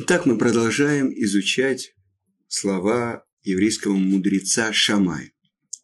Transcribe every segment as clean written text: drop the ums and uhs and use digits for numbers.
Итак, мы продолжаем изучать слова еврейского мудреца Шамая.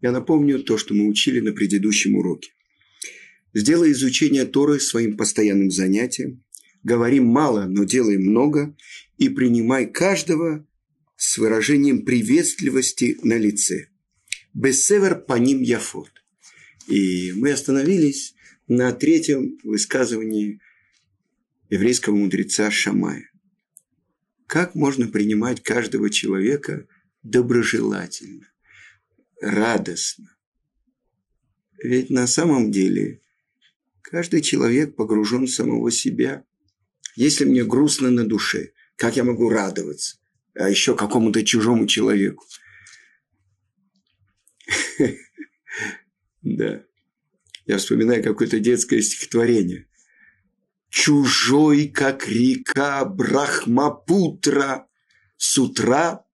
Я напомню то, что мы учили на предыдущем уроке. Сделай изучение Торы своим постоянным занятием, говори мало, но делай много, и принимай каждого с выражением приветливости на лице. Бесевер паним яфот. И мы остановились на третьем высказывании еврейского мудреца Шамая. Как можно принимать каждого человека доброжелательно, радостно? Ведь на самом деле каждый человек погружен в самого себя. Если мне грустно на душе, как я могу радоваться? А еще какому-то чужому человеку. Да. Я вспоминаю какое-то детское стихотворение. Чужой, как река Брахмапутра, с утра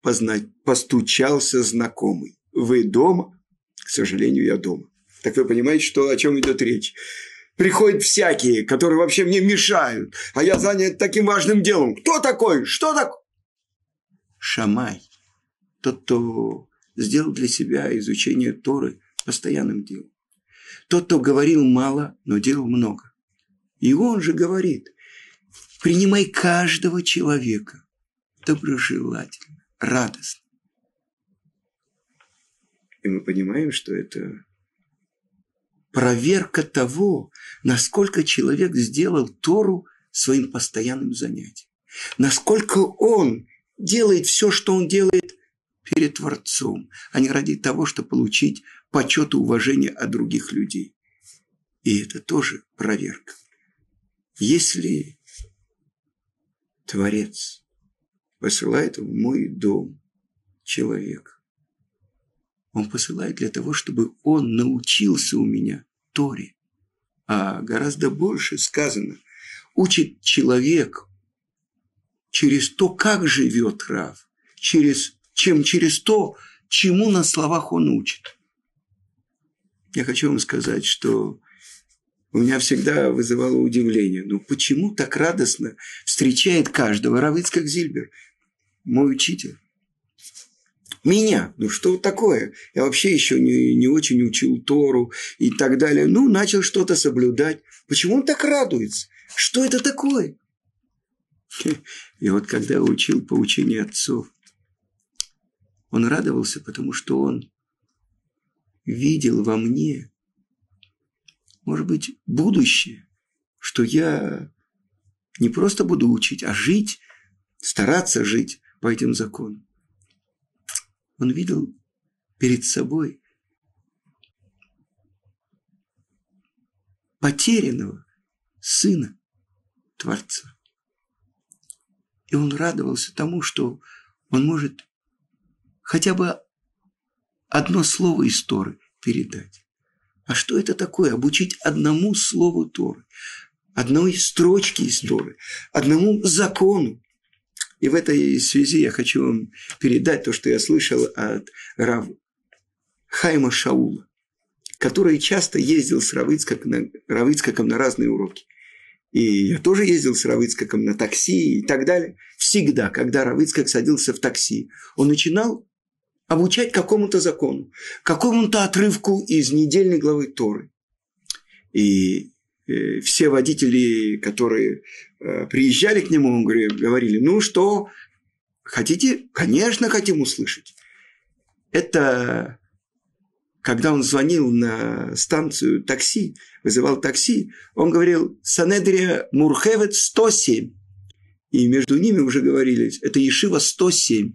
постучался знакомый. Вы дома? К сожалению, я дома. Так вы понимаете, о чем идет речь? Приходят всякие, которые вообще мне мешают, а я занят таким важным делом. Кто такой? Что такое? Шамай. Тот, кто сделал для себя изучение Торы постоянным делом. Тот, кто говорил мало, но делал много. И он же говорит, принимай каждого человека доброжелательно, радостно. И мы понимаем, что это проверка того, насколько человек сделал Тору своим постоянным занятием. Насколько он делает все, что он делает перед Творцом, а не ради того, чтобы получить почет и уважение от других людей. И это тоже проверка. Если Творец посылает в мой дом человека, он посылает для того, чтобы он научился у меня Торе. А гораздо больше сказано, учит человек через то, как живет Рав, чем через то, чему на словах он учит. Я хочу вам сказать, что у меня всегда вызывало удивление. Ну, почему так радостно встречает каждого Рав Ицхак Зильбер, мой учитель? Меня. Ну, что такое? Я вообще еще не очень учил Тору и так далее. Ну, начал что-то соблюдать. Почему он так радуется? Что это такое? И вот когда учил поучение отцов, он радовался, потому что он видел во мне, может быть, будущее, что я не просто буду учить, а жить, стараться жить по этим законам. Он видел перед собой потерянного сына Творца. И он радовался тому, что он может хотя бы одно слово из Торы передать. А что это такое? Обучить одному слову Торы, одной строчке из Торы, одному закону. И в этой связи я хочу вам передать то, что я слышал от Рав Хайма Шаула, который часто ездил с Рав Ицхаком на разные уроки. И я тоже ездил с Рав Ицхаком на такси и так далее. Всегда, когда Рав Ицхак садился в такси, он начинал обучать какому-то закону, какому-то отрывку из недельной главы Торы. И все водители, которые приезжали к нему, он говорили, ну что, хотите? Конечно, хотим услышать. Это когда он звонил на станцию такси, вызывал такси, он говорил «Санэдрия Мурхевет 107». И между ними уже говорили, это Ешива 107.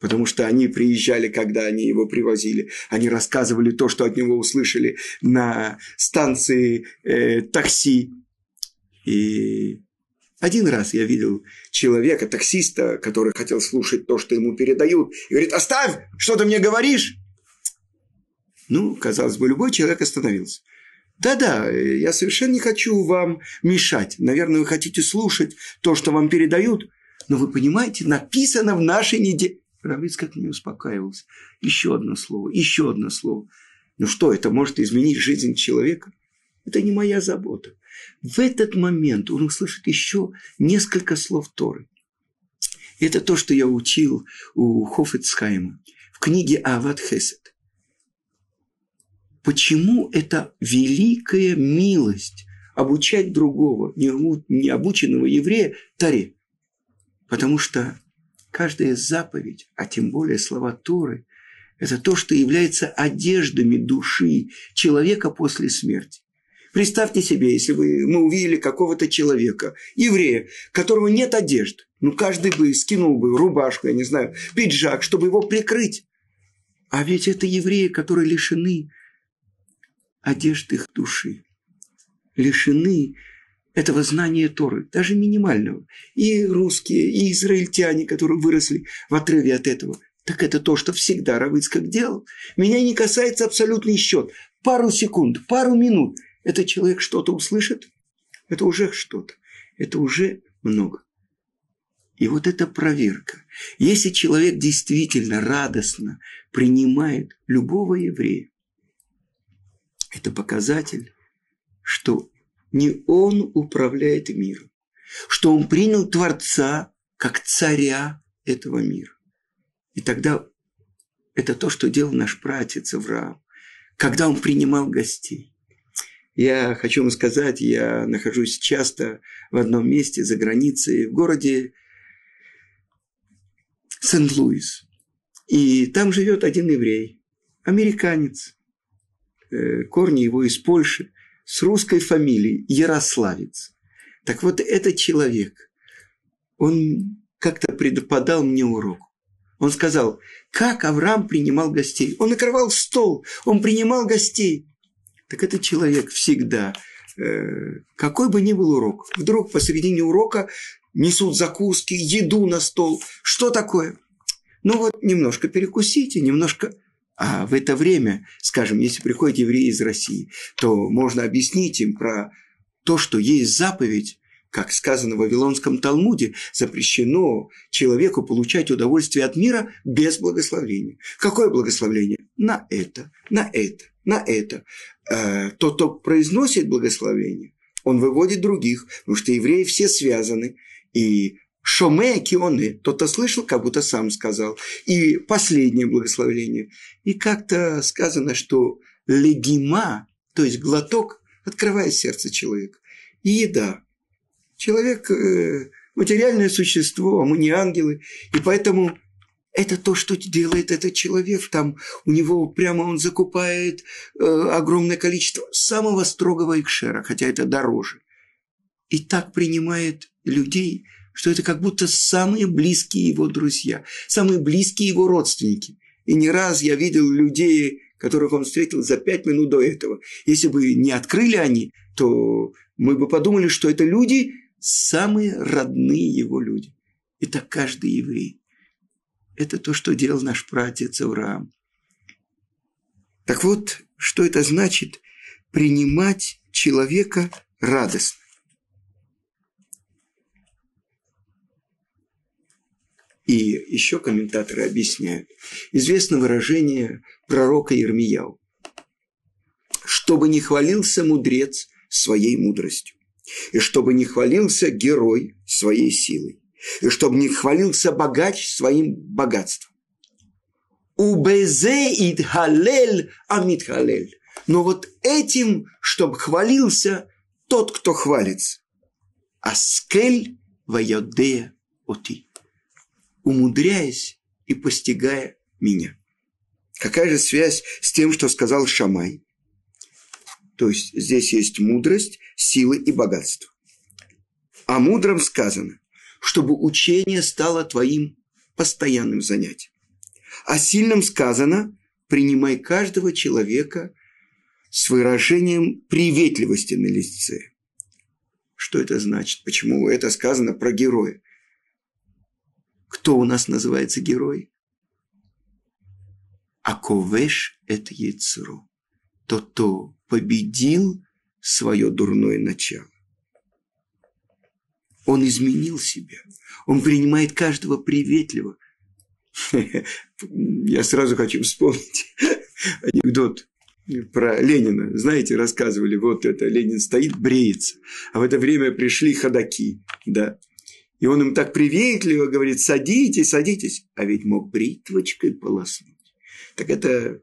Потому что они приезжали, когда они его привозили. Они рассказывали то, что от него услышали на станции такси. И один раз я видел человека, таксиста, который хотел слушать то, что ему передают. И говорит, оставь, что ты мне говоришь? Ну, казалось бы, любой человек остановился. Да-да, я совершенно не хочу вам мешать. Наверное, вы хотите слушать то, что вам передают. Но вы понимаете, написано в нашей неделе. Рав Ицхак не успокаивался. Еще одно слово, еще одно слово. Ну что, это может изменить жизнь человека? Это не моя забота. В этот момент он услышит еще несколько слов Торы. И это то, что я учил у Хафец Хаима в книге «Ават Хесет». Почему это великая милость обучать другого, необученного еврея, Торе? Потому что каждая заповедь, а тем более слова Торы, это то, что является одеждами души человека после смерти. Представьте себе, если мы увидели какого-то человека, еврея, которого нет одежды, ну, каждый бы скинул бы рубашку, я не знаю, пиджак, чтобы его прикрыть. А ведь это евреи, которые лишены одежды их души, лишены этого знания Торы, даже минимального. И русские, и израильтяне, которые выросли в отрыве от этого. Так это то, что всегда Рав Ицхак делал. Меня не касается абсолютный счет. Пару секунд, пару минут. Этот человек что-то услышит, это уже что-то, это уже много. И вот эта проверка. Если человек действительно радостно принимает любого еврея, это показатель, что не он управляет миром, что он принял Творца как царя этого мира. И тогда это то, что делал наш праотец Авраам, когда он принимал гостей. Я хочу вам сказать, я нахожусь часто в одном месте за границей, в городе Сент-Луис. И там живет один еврей, американец. Корни его из Польши, с русской фамилией, Ярославец. Так вот, этот человек, он как-то преподал мне урок. Он сказал, как Авраам принимал гостей. Он накрывал стол, он принимал гостей. Так этот человек всегда, какой бы ни был урок, вдруг посередине урока несут закуски, еду на стол. Что такое? Ну вот, немножко перекусите, немножко... А в это время, скажем, если приходят евреи из России, то можно объяснить им про то, что есть заповедь, как сказано в Вавилонском Талмуде, запрещено человеку получать удовольствие от мира без благословения. Какое благословение? На это, на это, на это. Тот, кто произносит благословение, он выводит других, потому что евреи все связаны. И шоме кионы, тот, кто слышал, как будто сам сказал. И последнее благословение. И как-то сказано, что легима, то есть глоток, открывает сердце человека. И еда. Человек – материальное существо, а мы не ангелы. И поэтому это то, что делает этот человек. Там у него прямо он закупает огромное количество самого строгого экшера, хотя это дороже. И так принимает людей, что это как будто самые близкие его друзья, самые близкие его родственники. И не раз я видел людей, которых он встретил за 5 минут до этого. Если бы не открыли они, то мы бы подумали, что это люди – самые родные его люди. И так каждый еврей. Это то, что делал наш праотец Авраам. Так вот, что это значит? Принимать человека радостно. И еще комментаторы объясняют. Известно выражение пророка Ирмияу. «Чтобы не хвалился мудрец своей мудростью, и чтобы не хвалился герой своей силой, и чтобы не хвалился богач своим богатством. Убезе идхалель амитхалель. Но вот этим, чтобы хвалился тот, кто хвалится. Аскель вайодея оти. Умудряясь и постигая меня». Какая же связь с тем, что сказал Шамай? То есть здесь есть мудрость, силы и богатство. О мудром сказано, чтобы учение стало твоим постоянным занятием. О сильном сказано, принимай каждого человека с выражением приветливости на лице. Что это значит? Почему это сказано про героя? Кто у нас называется герой? Аковеш эт яцро. Тот, кто победил свое дурное начало. Он изменил себя. Он принимает каждого приветливо. Я сразу хочу вспомнить анекдот про Ленина. Знаете, рассказывали, вот это Ленин стоит, бреется. А в это время пришли ходаки, да. И он им так приветливо говорит: садитесь, садитесь. А ведь мог бритвочкой полоснуть. Так это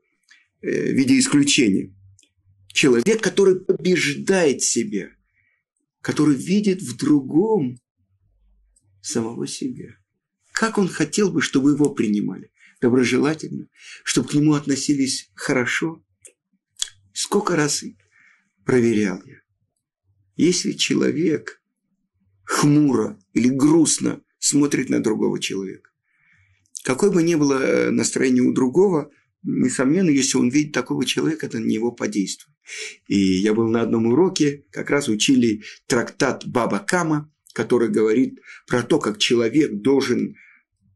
в виде исключения. Человек, который побеждает себя, который видит в другом самого себя. Как он хотел бы, чтобы его принимали? Доброжелательно, чтобы к нему относились хорошо. Сколько раз проверял я. Если человек хмуро или грустно смотрит на другого человека, какое бы ни было настроение у другого, несомненно, если он видит такого человека, это на него подействует. И я был на одном уроке, как раз учили трактат Баба Кама, который говорит про то, как человек должен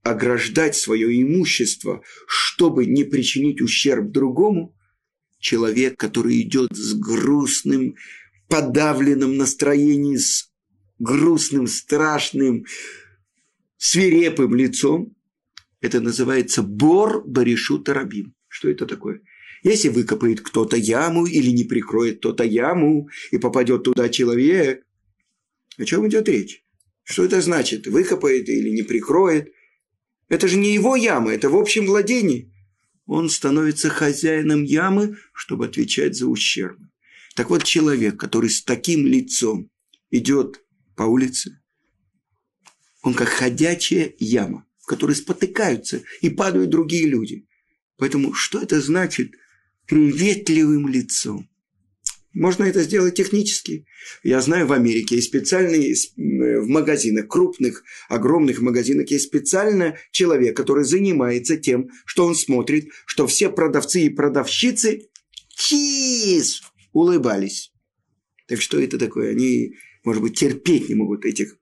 ограждать свое имущество, чтобы не причинить ущерб другому. Человек, который идет с грустным, подавленным настроением, с грустным, страшным, свирепым лицом, это называется бор баришу тарабим. Что это такое? Если выкопает кто-то яму или не прикроет кто-то яму и попадет туда человек, о чем идет речь? Что это значит? Выкопает или не прикроет? Это же не его яма, это в общем владении. Он становится хозяином ямы, чтобы отвечать за ущерб. Так вот, человек, который с таким лицом идет по улице, он как ходячая яма, в которой спотыкаются и падают другие люди. Поэтому что это значит приветливым лицом? Можно это сделать технически. Я знаю, в Америке есть специальные в магазинах, крупных, огромных магазинах, есть специально человек, который занимается тем, что он смотрит, что все продавцы и продавщицы чиз улыбались. Так что это такое? Они, может быть, терпеть не могут этих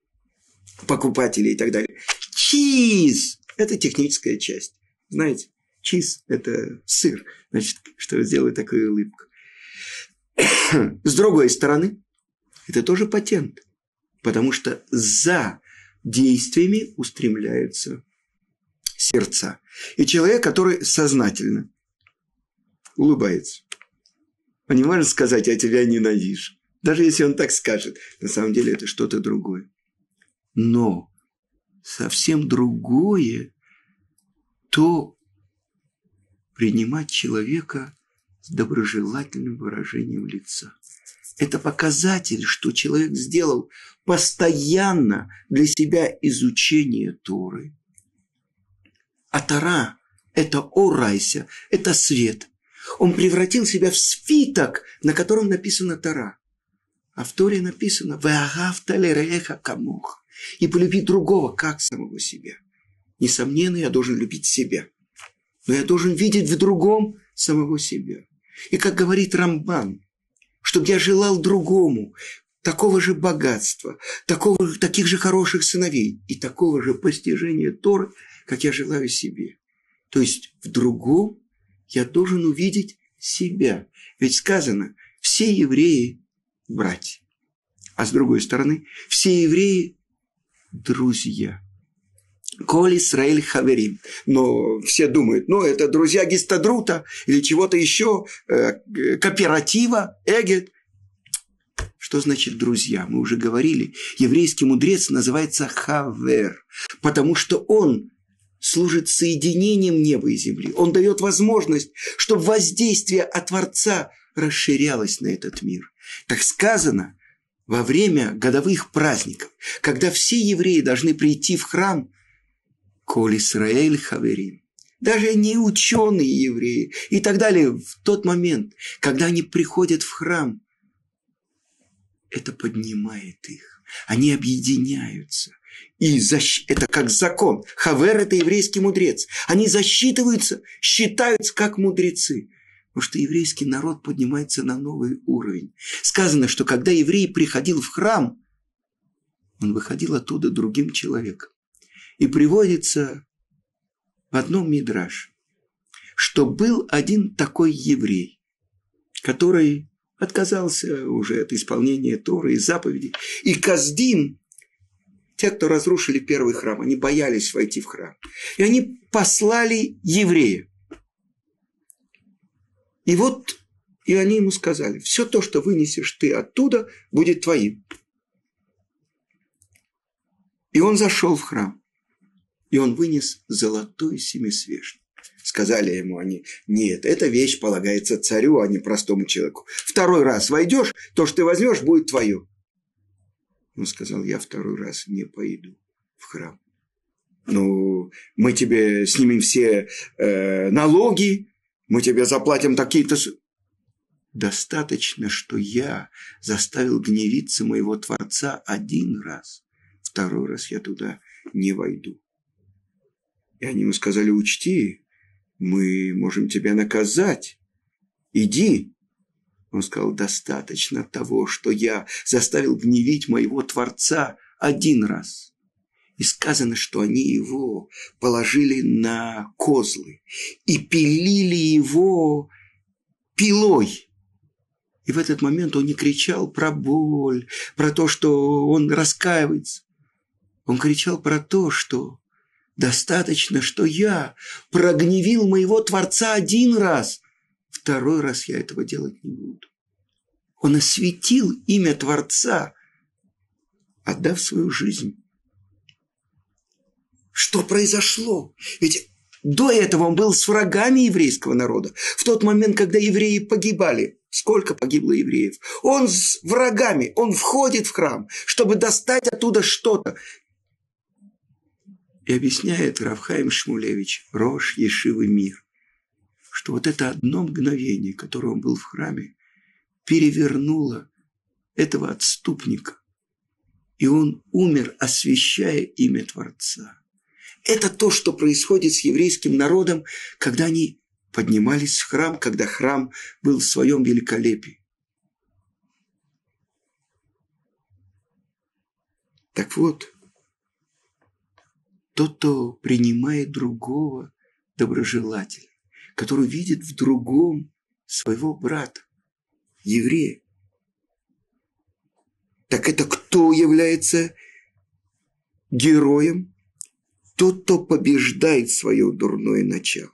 покупателей и так далее. Чиз! Это техническая часть. Знаете, чиз – это сыр. Значит, что сделать такую улыбку. С другой стороны, это тоже патент, потому что за действиями устремляются сердца. И человек, который сознательно улыбается. Он не может сказать: я тебя ненавижу. Даже если он так скажет, на самом деле это что-то другое. Но совсем другое то принимать человека с доброжелательным выражением лица. Это показатель, что человек сделал постоянно для себя изучение Торы. А Тора – это орайся, это свет. Он превратил себя в свиток, на котором написана Тора. А в Торе написано «Веагавта лереха камох» – «И полюби другого, как самого себя». Несомненно, я должен любить себя. Но я должен видеть в другом самого себя. И как говорит Рамбан, чтобы я желал другому такого же богатства, таких же хороших сыновей и такого же постижения Торы, как я желаю себе. То есть в другом я должен увидеть себя. Ведь сказано, все евреи – братья. А с другой стороны, все евреи – друзья. Коль Исраэль хаверим. Но все думают, это друзья Гистадрута или чего-то еще, кооператива, Эгед. Что значит друзья? Мы уже говорили, еврейский мудрец называется хавер, потому что он служит соединением неба и земли. Он дает возможность, чтобы воздействие от Творца расширялось на этот мир. Так сказано, во время годовых праздников, когда все евреи должны прийти в храм, «Коль Исраэль хаверим», даже не ученые евреи и так далее, в тот момент, когда они приходят в храм, это поднимает их, они объединяются. И это как закон. Хавер – это еврейский мудрец. Они засчитываются, считаются как мудрецы. Потому что еврейский народ поднимается на новый уровень. Сказано, что когда еврей приходил в храм, он выходил оттуда другим человеком. И приводится в одном мидраше, что был один такой еврей, который отказался уже от исполнения Торы и заповедей. И Каздин, те, кто разрушили первый храм, они боялись войти в храм. И они послали еврея. И они ему сказали: все то, что вынесешь ты оттуда, будет твоим. И он зашел в храм, и он вынес золотой семисвешник. Сказали ему они: нет, эта вещь полагается царю, а не простому человеку. Второй раз войдешь, то, что ты возьмешь, будет твое. Он сказал: я второй раз не пойду в храм. Ну, мы тебе снимем все налоги, мы тебе заплатим такие-то... Достаточно, что я заставил гневиться моего Творца один раз. Второй раз я туда не войду. И они ему сказали: учти, мы можем тебя наказать. Иди. Он сказал: достаточно того, что я заставил гневить моего Творца один раз. И сказано, что они его положили на козлы и пилили его пилой. И в этот момент он не кричал про боль, про то, что он раскаивается. Он кричал про то, что достаточно, что я прогневил моего Творца один раз. Второй раз я этого делать не буду. Он осветил имя Творца, отдав свою жизнь. Что произошло? Ведь до этого он был с врагами еврейского народа. В тот момент, когда евреи погибали, сколько погибло евреев? Он с врагами, он входит в храм, чтобы достать оттуда что-то. И объясняет Рав Хайм Шмулевич, рош ешивы Мир, что вот это одно мгновение, которое он был в храме, перевернуло этого отступника. И он умер, освящая имя Творца. Это то, что происходит с еврейским народом, когда они поднимались в храм, когда храм был в своем великолепии. Так вот, тот, кто принимает другого доброжелателя, который видит в другом своего брата, еврея, так это кто является героем? Тот, кто побеждает свое дурное начало.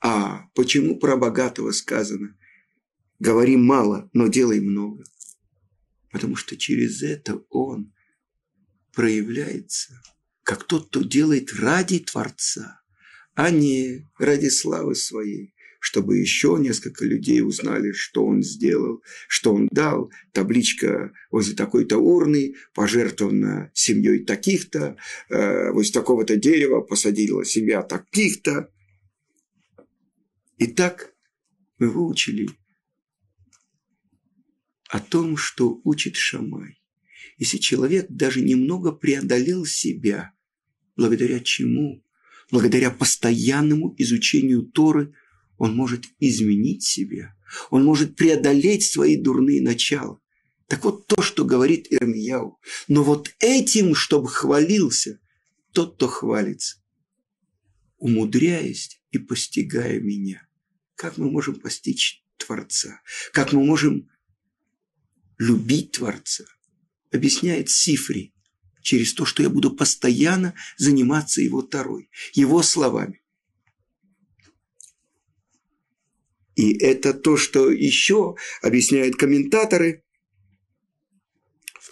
А почему про богатого сказано: говори мало, но делай много? Потому что через это он проявляется как тот, кто делает ради Творца, а не ради славы своей, чтобы еще несколько людей узнали, что он сделал, что он дал. Табличка возле такой-то урны, пожертвована семьей таких-то, возле такого-то дерева посадила семья таких-то. Итак, мы выучили о том, что учит Шамай. Если человек даже немного преодолел себя, благодаря чему? Благодаря постоянному изучению Торы он может изменить себя, он может преодолеть свои дурные начала. Так вот то, что говорит Ирмияу. Но вот этим, чтобы хвалился тот, кто хвалится, умудряясь и постигая меня. Как мы можем постичь Творца? Как мы можем любить Творца? Объясняет Сифри. Через то, что я буду постоянно заниматься его Торой, его словами. И это то, что еще объясняют комментаторы.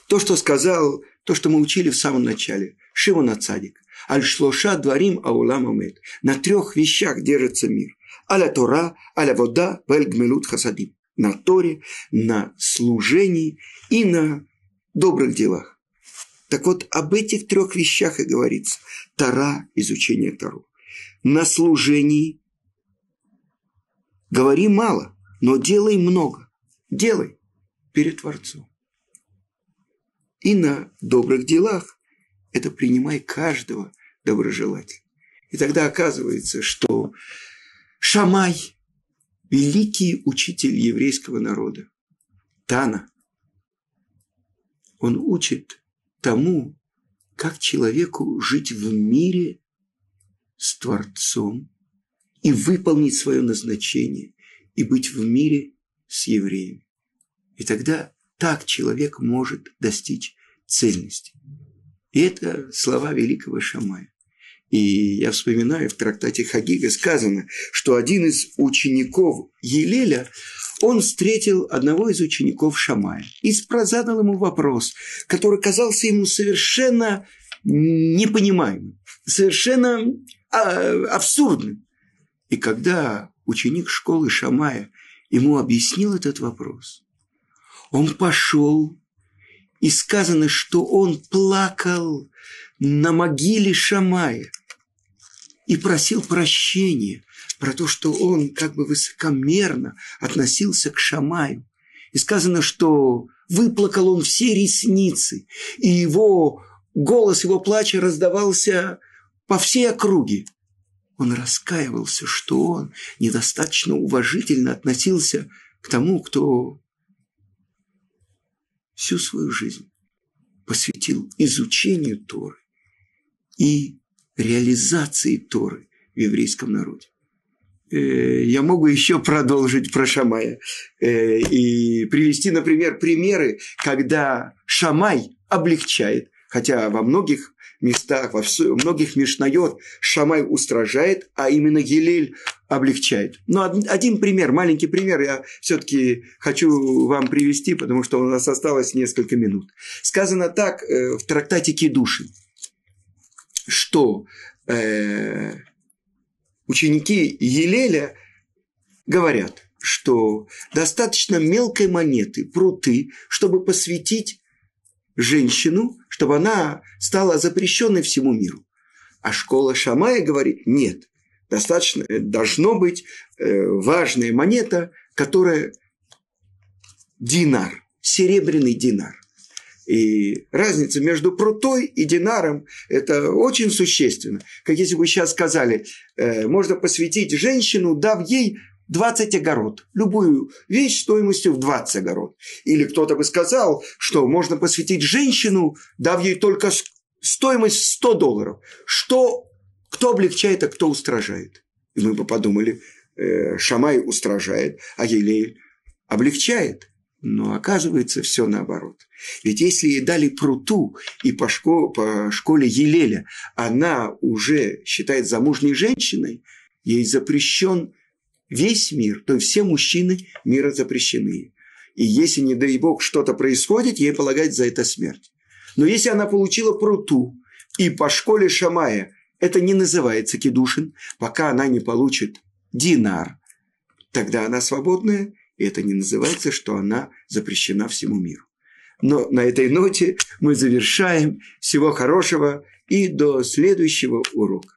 То, что сказал, то, что мы учили в самом начале. Шимон а-Цадик. Аль-Шлоша дворим аулам амет. На трех вещах держится мир. Аля Тора, аля вода, вель гмелут хасадим. На Торе, на служении и на добрых делах. Так вот, об этих трех вещах и говорится. Тора, изучение Тору. На служении говори мало, но делай много. Делай перед Творцом. И на добрых делах это принимай каждого доброжелателя. И тогда оказывается, что Шамай, великий учитель еврейского народа, Тана, он учит тому, как человеку жить в мире с Творцом и выполнить свое назначение, и быть в мире с евреями. И тогда так человек может достичь цельности. И это слова великого Шамая. И я вспоминаю, в трактате Хагига сказано, что один из учеников Елеля, он встретил одного из учеников Шамая и задал ему вопрос, который казался ему совершенно непонимаемым, совершенно абсурдным. И когда ученик школы Шамая ему объяснил этот вопрос, он пошел, и сказано, что он плакал на могиле Шамая и просил прощения про то, что он как бы высокомерно относился к Шамаю. И сказано, что выплакал он все ресницы, и голос его плача раздавался по всей округе. Он раскаивался, что он недостаточно уважительно относился к тому, кто всю свою жизнь посвятил изучению Торы и реализации Торы в еврейском народе. Я могу еще продолжить про Шамая и привести, например, примеры, когда Шамай облегчает, хотя во многих местах, во многих мишнайот Шамай устражает, а именно Елель облегчает. Но один пример, маленький пример, я все-таки хочу вам привести, потому что у нас осталось несколько минут. Сказано так в трактате Кедушин, что ученики Елеля говорят, что достаточно мелкой монеты, пруты, чтобы посвятить женщину, чтобы она стала запрещенной всему миру. А школа Шамая говорит, нет, достаточно, должно быть важная монета, которая динар, серебряный динар. И разница между прутой и динаром – это очень существенно. Как если бы сейчас сказали, можно посвятить женщину, дав ей 20 огород. Любую вещь стоимостью в 20 огород. Или кто-то бы сказал, что можно посвятить женщину, дав ей только стоимость $100. Что, кто облегчает, а кто устражает? И мы бы подумали, Шамай устражает, а Елель облегчает. Но оказывается, все наоборот. Ведь если ей дали пруту, и по школе Елеля она уже считает замужней женщиной, ей запрещен весь мир, то есть все мужчины мира запрещены. И если, не дай бог, что-то происходит, ей полагается за это смерть. Но если она получила пруту, и по школе Шамая это не называется кедушин, пока она не получит динар, тогда она свободная, и это не называется, что она запрещена всему миру. Но на этой ноте мы завершаем. Всего хорошего и до следующего урока.